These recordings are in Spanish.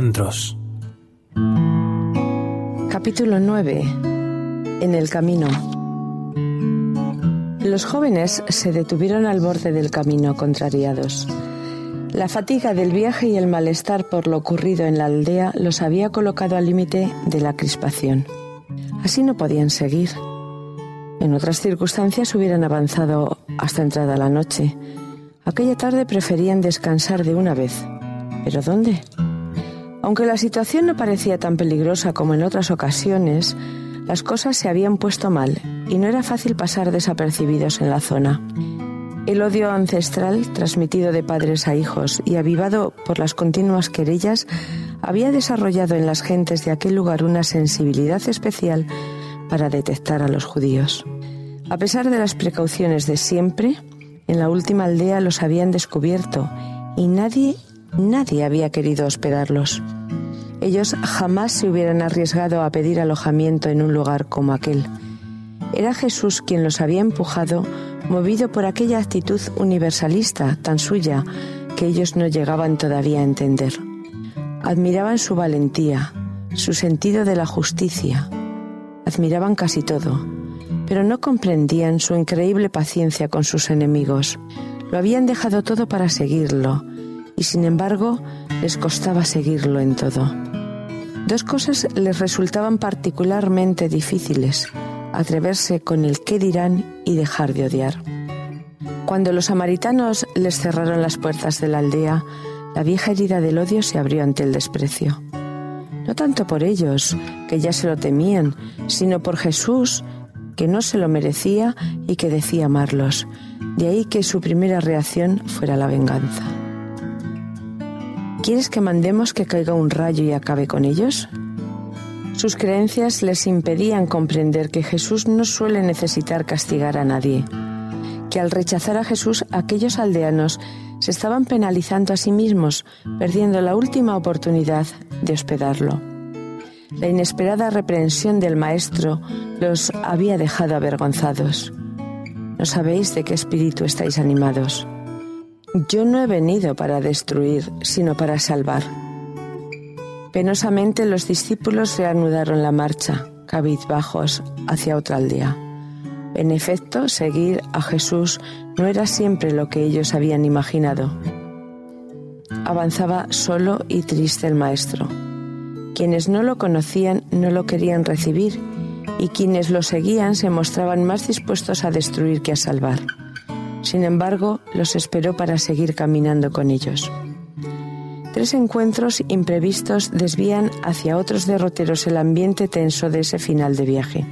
encuentros. Capítulo 9. En el camino. Los jóvenes se detuvieron al borde del camino, contrariados. La fatiga del viaje y el malestar por lo ocurrido en la aldea los había colocado al límite de la crispación. Así no podían seguir. En otras circunstancias hubieran avanzado hasta entrada la noche. Aquella tarde preferían descansar de una vez. ¿Pero dónde? Aunque la situación no parecía tan peligrosa como en otras ocasiones, las cosas se habían puesto mal y no era fácil pasar desapercibidos en la zona. El odio ancestral, transmitido de padres a hijos y avivado por las continuas querellas, había desarrollado en las gentes de aquel lugar una sensibilidad especial para detectar a los judíos. A pesar de las precauciones de siempre, en la última aldea los habían descubierto y nadie había querido hospedarlos. Ellos jamás se hubieran arriesgado a pedir alojamiento en un lugar como aquel. Era Jesús quien los había empujado, movido por aquella actitud universalista tan suya que ellos no llegaban todavía a entender. Admiraban su valentía, su sentido de la justicia. Admiraban casi todo, pero no comprendían su increíble paciencia con sus enemigos. Lo habían dejado todo para seguirlo, y sin embargo les costaba seguirlo en todo. Dos cosas les resultaban particularmente difíciles: atreverse con el qué dirán y dejar de odiar. Cuando los samaritanos les cerraron las puertas de la aldea, la vieja herida del odio se abrió ante el desprecio. No tanto por ellos, que ya se lo temían, sino por Jesús, que no se lo merecía y que decía amarlos. De ahí que su primera reacción fuera la venganza. ¿Quieres que mandemos que caiga un rayo y acabe con ellos? Sus creencias les impedían comprender que Jesús no suele necesitar castigar a nadie, que al rechazar a Jesús aquellos aldeanos se estaban penalizando a sí mismos, perdiendo la última oportunidad de hospedarlo. La inesperada reprensión del Maestro los había dejado avergonzados. No sabéis de qué espíritu estáis animados. Yo no he venido para destruir, sino para salvar. Penosamente los discípulos reanudaron la marcha, cabizbajos, hacia otra aldea. En efecto, seguir a Jesús no era siempre lo que ellos habían imaginado. Avanzaba solo y triste el Maestro. Quienes no lo conocían no lo querían recibir, y quienes lo seguían se mostraban más dispuestos a destruir que a salvar. Sin embargo, los esperó para seguir caminando con ellos. Tres encuentros imprevistos desvían hacia otros derroteros el ambiente tenso de ese final de viaje.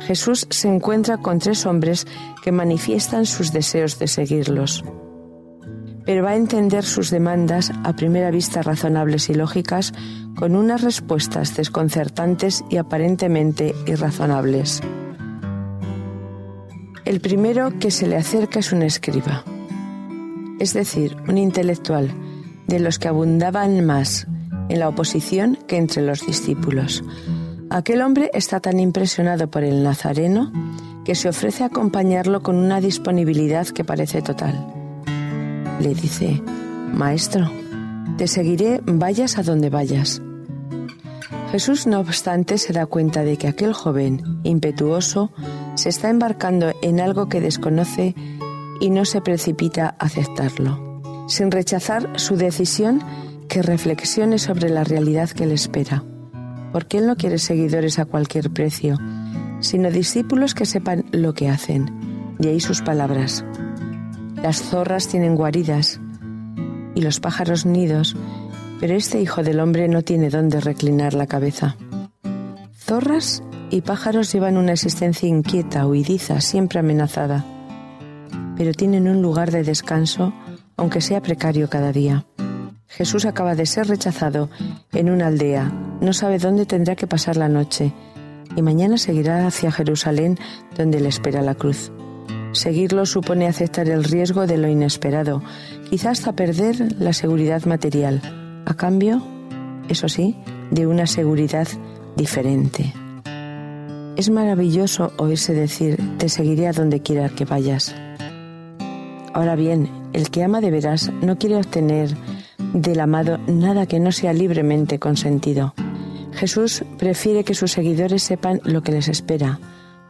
Jesús se encuentra con tres hombres que manifiestan sus deseos de seguirlos. Pero va a entender sus demandas, a primera vista razonables y lógicas, con unas respuestas desconcertantes y aparentemente irrazonables. El primero que se le acerca es un escriba, es decir, un intelectual, de los que abundaban más en la oposición que entre los discípulos. Aquel hombre está tan impresionado por el nazareno que se ofrece a acompañarlo con una disponibilidad que parece total. Le dice: «Maestro, te seguiré, vayas a donde vayas». Jesús, no obstante, se da cuenta de que aquel joven, impetuoso, se está embarcando en algo que desconoce y no se precipita a aceptarlo. Sin rechazar su decisión, que reflexione sobre la realidad que le espera. Porque él no quiere seguidores a cualquier precio, sino discípulos que sepan lo que hacen. De ahí sus palabras: «Las zorras tienen guaridas y los pájaros nidos, pero este hijo del hombre no tiene dónde reclinar la cabeza». Zorras y pájaros llevan una existencia inquieta, huidiza, siempre amenazada, pero tienen un lugar de descanso, aunque sea precario cada día. Jesús acaba de ser rechazado en una aldea, no sabe dónde tendrá que pasar la noche, y mañana seguirá hacia Jerusalén, donde le espera la cruz. Seguirlo supone aceptar el riesgo de lo inesperado, quizá hasta perder la seguridad material, a cambio, eso sí, de una seguridad diferente. Es maravilloso oírse decir: «Te seguiré a donde quiera que vayas». Ahora bien, el que ama de veras no quiere obtener del amado nada que no sea libremente consentido. Jesús prefiere que sus seguidores sepan lo que les espera,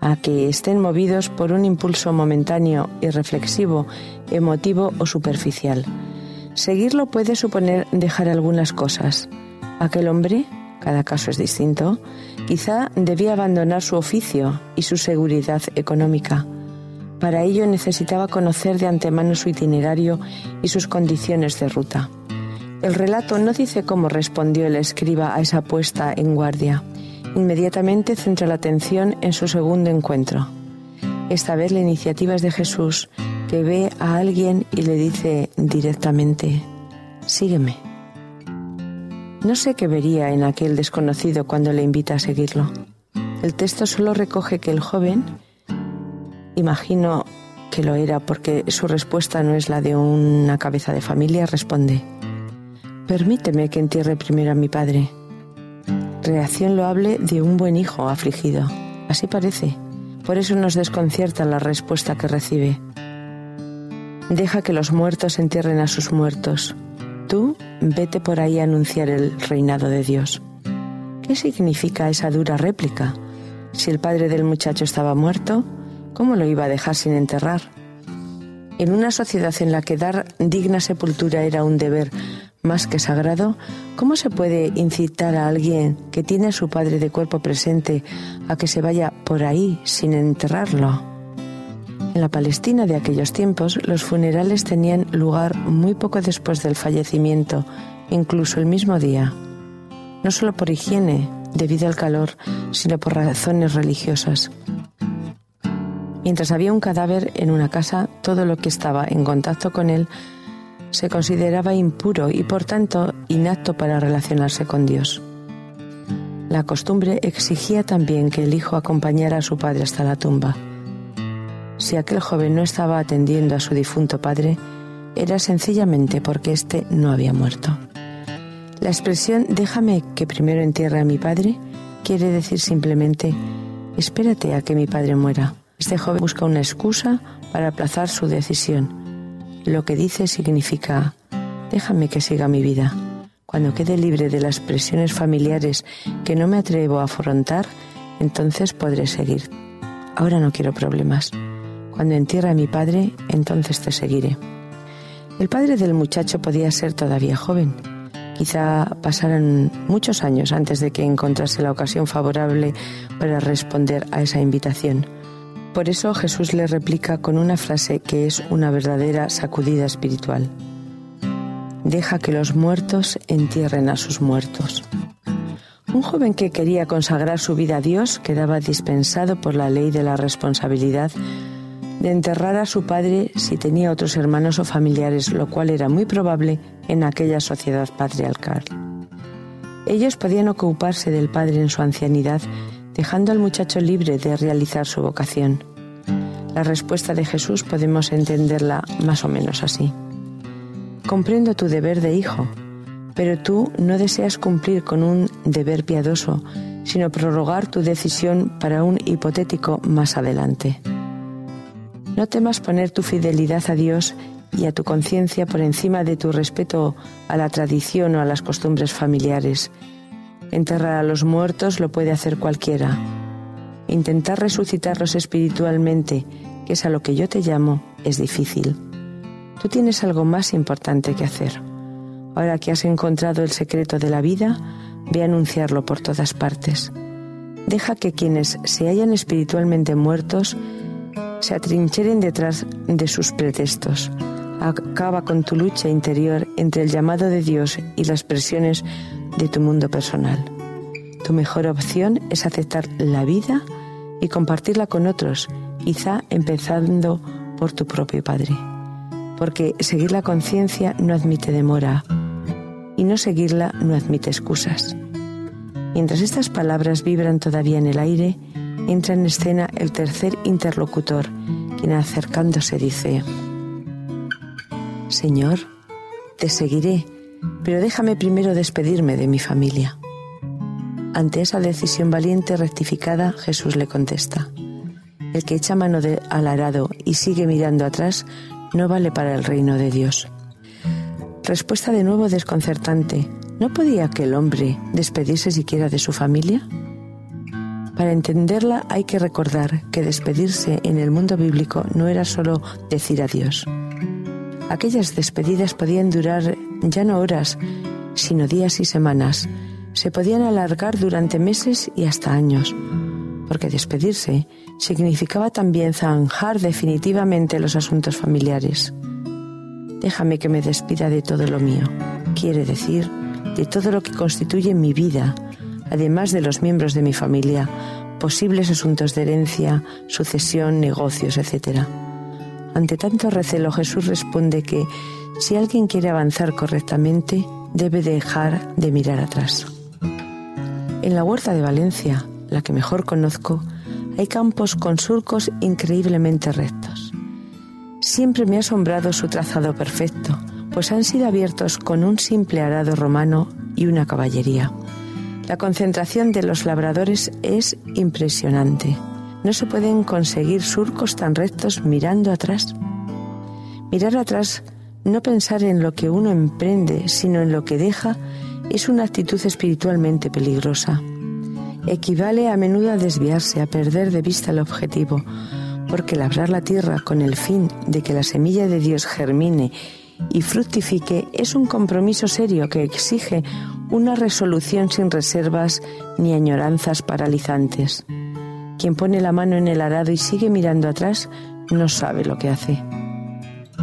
a que estén movidos por un impulso momentáneo, irreflexivo, emotivo o superficial. Seguirlo puede suponer dejar algunas cosas. Aquel hombre, cada caso es distinto, quizá debía abandonar su oficio y su seguridad económica. Para ello necesitaba conocer de antemano su itinerario y sus condiciones de ruta. El relato no dice cómo respondió el escriba a esa puesta en guardia. Inmediatamente centra la atención en su segundo encuentro. Esta vez la iniciativa es de Jesús, que ve a alguien y le dice directamente: «Sígueme». No sé qué vería en aquel desconocido cuando le invita a seguirlo. El texto solo recoge que el joven, imagino que lo era porque su respuesta no es la de una cabeza de familia, responde: «Permíteme que entierre primero a mi padre». Reacción loable de un buen hijo afligido. Así parece. Por eso nos desconcierta la respuesta que recibe. Deja que los muertos entierren a sus muertos. Tú vete por ahí a anunciar el reinado de Dios. ¿Qué significa esa dura réplica? Si el padre del muchacho estaba muerto, ¿cómo lo iba a dejar sin enterrar? En una sociedad en la que dar digna sepultura era un deber más que sagrado, ¿cómo se puede incitar a alguien que tiene a su padre de cuerpo presente a que se vaya por ahí sin enterrarlo? En la Palestina de aquellos tiempos, los funerales tenían lugar muy poco después del fallecimiento, incluso el mismo día. No solo por higiene, debido al calor, sino por razones religiosas. Mientras había un cadáver en una casa, todo lo que estaba en contacto con él se consideraba impuro y, por tanto, inapto para relacionarse con Dios. La costumbre exigía también que el hijo acompañara a su padre hasta la tumba. Si aquel joven no estaba atendiendo a su difunto padre, era sencillamente porque éste no había muerto. La expresión «déjame que primero entierre a mi padre» quiere decir simplemente «espérate a que mi padre muera». Este joven busca una excusa para aplazar su decisión. Lo que dice significa: déjame que siga mi vida. Cuando quede libre de las presiones familiares que no me atrevo a afrontar, entonces podré seguir. Ahora no quiero problemas. Cuando entierre a mi padre, entonces te seguiré. El padre del muchacho podía ser todavía joven. Quizá pasaran muchos años antes de que encontrase la ocasión favorable para responder a esa invitación. Por eso Jesús le replica con una frase que es una verdadera sacudida espiritual: «Deja que los muertos entierren a sus muertos». Un joven que quería consagrar su vida a Dios quedaba dispensado por la ley de la responsabilidad de enterrar a su padre si tenía otros hermanos o familiares, lo cual era muy probable en aquella sociedad patriarcal. Ellos podían ocuparse del padre en su ancianidad, dejando al muchacho libre de realizar su vocación. La respuesta de Jesús podemos entenderla más o menos así: comprendo tu deber de hijo, pero tú no deseas cumplir con un deber piadoso, sino prorrogar tu decisión para un hipotético más adelante. No temas poner tu fidelidad a Dios y a tu conciencia por encima de tu respeto a la tradición o a las costumbres familiares. Enterrar a los muertos lo puede hacer cualquiera. Intentar resucitarlos espiritualmente, que es a lo que yo te llamo, es difícil. Tú tienes algo más importante que hacer. Ahora que has encontrado el secreto de la vida, ve a anunciarlo por todas partes. Deja que quienes se hallan espiritualmente muertos se atrincheren detrás de sus pretextos. Acaba con tu lucha interior entre el llamado de Dios y las presiones de tu mundo personal. Tu mejor opción es aceptar la vida y compartirla con otros, quizá empezando por tu propio padre. Porque seguir la conciencia no admite demora y no seguirla no admite excusas. Mientras estas palabras vibran todavía en el aire, entra en escena el tercer interlocutor, quien acercándose dice: «Señor, te seguiré, pero déjame primero despedirme de mi familia». Ante esa decisión valiente rectificada, Jesús le contesta: «El que echa mano al arado y sigue mirando atrás no vale para el reino de Dios». Respuesta de nuevo desconcertante. ¿No podía aquel hombre despedirse siquiera de su familia? Para entenderla hay que recordar que despedirse en el mundo bíblico no era solo decir adiós. Aquellas despedidas podían durar ya no horas, sino días y semanas. Se podían alargar durante meses y hasta años, porque despedirse significaba también zanjar definitivamente los asuntos familiares. Déjame que me despida de todo lo mío, quiere decir, de todo lo que constituye mi vida, además de los miembros de mi familia, posibles asuntos de herencia, sucesión, negocios, etc. Ante tanto recelo, Jesús responde que, si alguien quiere avanzar correctamente, debe dejar de mirar atrás. En la huerta de Valencia, la que mejor conozco, hay campos con surcos increíblemente rectos. Siempre me ha asombrado su trazado perfecto, pues han sido abiertos con un simple arado romano y una caballería. La concentración de los labradores es impresionante. No se pueden conseguir surcos tan rectos mirando atrás. Mirar atrás, no pensar en lo que uno emprende, sino en lo que deja, es una actitud espiritualmente peligrosa. Equivale a menudo a desviarse, a perder de vista el objetivo, porque labrar la tierra con el fin de que la semilla de Dios germine y fructifique es un compromiso serio que exige una resolución sin reservas ni añoranzas paralizantes. Quien pone la mano en el arado y sigue mirando atrás no sabe lo que hace.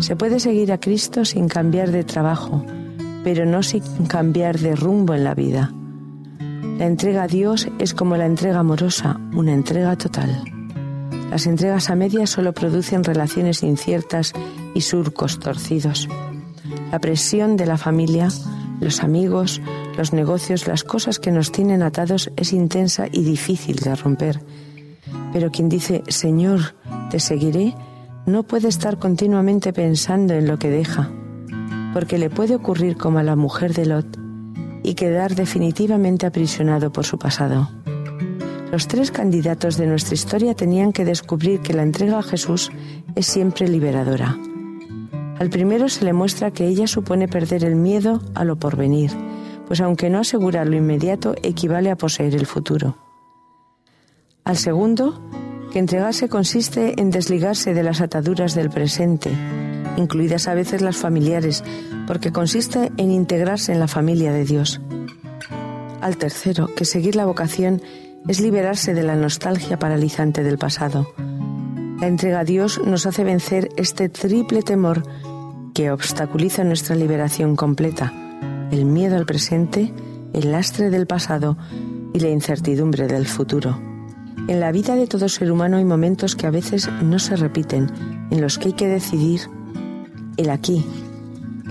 Se puede seguir a Cristo sin cambiar de trabajo, pero no sin cambiar de rumbo en la vida. La entrega a Dios es como la entrega amorosa, una entrega total. Las entregas a medias solo producen relaciones inciertas y surcos torcidos. La presión de la familia, los amigos, los negocios, las cosas que nos tienen atados es intensa y difícil de romper. Pero quien dice, Señor, te seguiré, no puede estar continuamente pensando en lo que deja, porque le puede ocurrir como a la mujer de Lot y quedar definitivamente aprisionado por su pasado. Los tres candidatos de nuestra historia tenían que descubrir que la entrega a Jesús es siempre liberadora. Al primero se le muestra que ella supone perder el miedo a lo porvenir, pues aunque no asegura lo inmediato, equivale a poseer el futuro. Al segundo, que entregarse consiste en desligarse de las ataduras del presente, incluidas a veces las familiares, porque consiste en integrarse en la familia de Dios. Al tercero, que seguir la vocación es liberarse de la nostalgia paralizante del pasado. La entrega a Dios nos hace vencer este triple temor que obstaculiza nuestra liberación completa: el miedo al presente, el lastre del pasado y la incertidumbre del futuro. En la vida de todo ser humano hay momentos que a veces no se repiten, en los que hay que decidir. El aquí,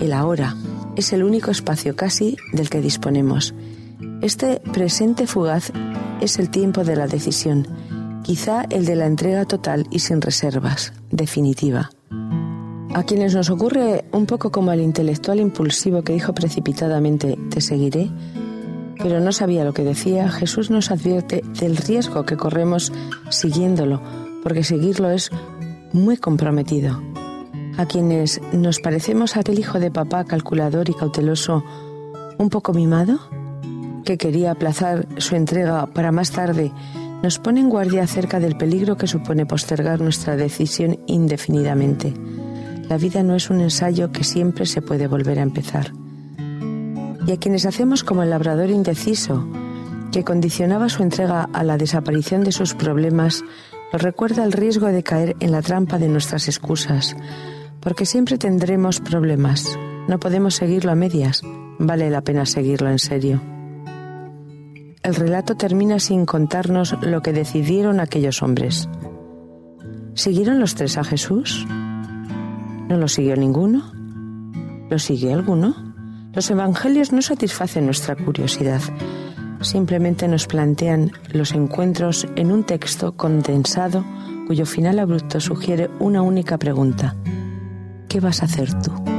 el ahora, es el único espacio casi del que disponemos. Este presente fugaz es el tiempo de la decisión, quizá el de la entrega total y sin reservas, definitiva. A quienes nos ocurre un poco como al intelectual impulsivo que dijo precipitadamente, te seguiré, pero no sabía lo que decía, Jesús nos advierte del riesgo que corremos siguiéndolo, porque seguirlo es muy comprometido. A quienes nos parecemos a aquel hijo de papá calculador y cauteloso, un poco mimado, que quería aplazar su entrega para más tarde, nos pone en guardia acerca del peligro que supone postergar nuestra decisión indefinidamente. La vida no es un ensayo que siempre se puede volver a empezar. Y a quienes hacemos como el labrador indeciso, que condicionaba su entrega a la desaparición de sus problemas, nos recuerda el riesgo de caer en la trampa de nuestras excusas, porque siempre tendremos problemas. No podemos seguirlo a medias, vale la pena seguirlo en serio. El relato termina sin contarnos lo que decidieron aquellos hombres. ¿Siguieron los tres a Jesús? ¿No lo siguió ninguno? ¿Lo siguió alguno? Los evangelios no satisfacen nuestra curiosidad. Simplemente nos plantean los encuentros en un texto condensado cuyo final abrupto sugiere una única pregunta. ¿Qué vas a hacer tú?